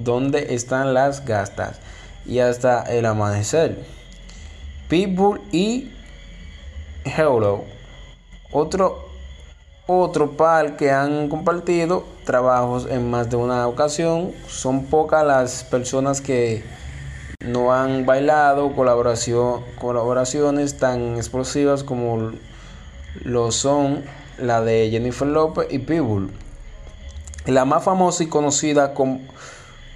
¿Dónde están las gastas? Y hasta el amanecer. Pitbull y Hello. Otro par que han compartido trabajos en más de una ocasión. Son pocas las personas que no han bailado colaboraciones tan explosivas como lo son la de Jennifer Lopez y Pitbull. La más famosa y conocida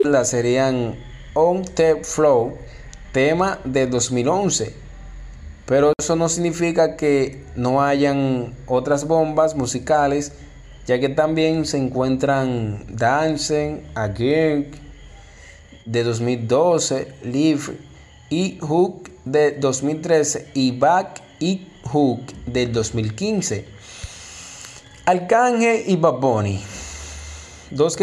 La serían On The Flow, tema de 2011, pero eso no significa que no hayan otras bombas musicales, ya que también se encuentran Dancing Again de 2012, Live y Hook de 2013 y Back y Hook del 2015. Arcángel y Bad Bunny, dos que...